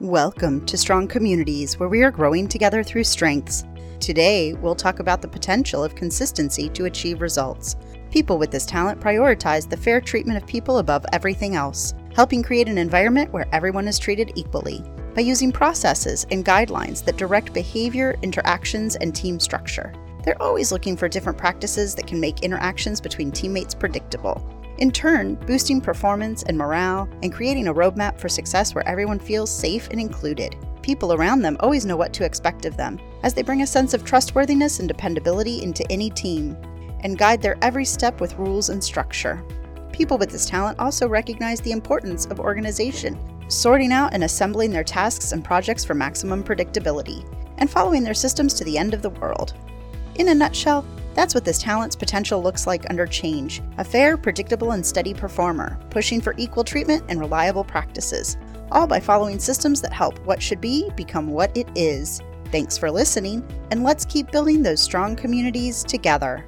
Welcome to Strong Communities, where we are growing together through strengths. Today, we'll talk about the potential of consistency to achieve results. People with this talent prioritize the fair treatment of people above everything else, helping create an environment where everyone is treated equally by using processes and guidelines that direct behavior, interactions, and team structure. They're always looking for different practices that can make interactions between teammates predictable, in turn boosting performance and morale and creating a roadmap for success where everyone feels safe and included. People around them always know what to expect of them, as they bring a sense of trustworthiness and dependability into any team, and guide their every step with rules and structure. People with this talent also recognize the importance of organization, sorting out and assembling their tasks and projects for maximum predictability, and following their systems to the end of the world. In a nutshell, that's what this talent's potential looks like under change: a fair, predictable, and steady performer, pushing for equal treatment and reliable practices, all by following systems that help what should be become what it is. Thanks for listening, and let's keep building those strong communities together.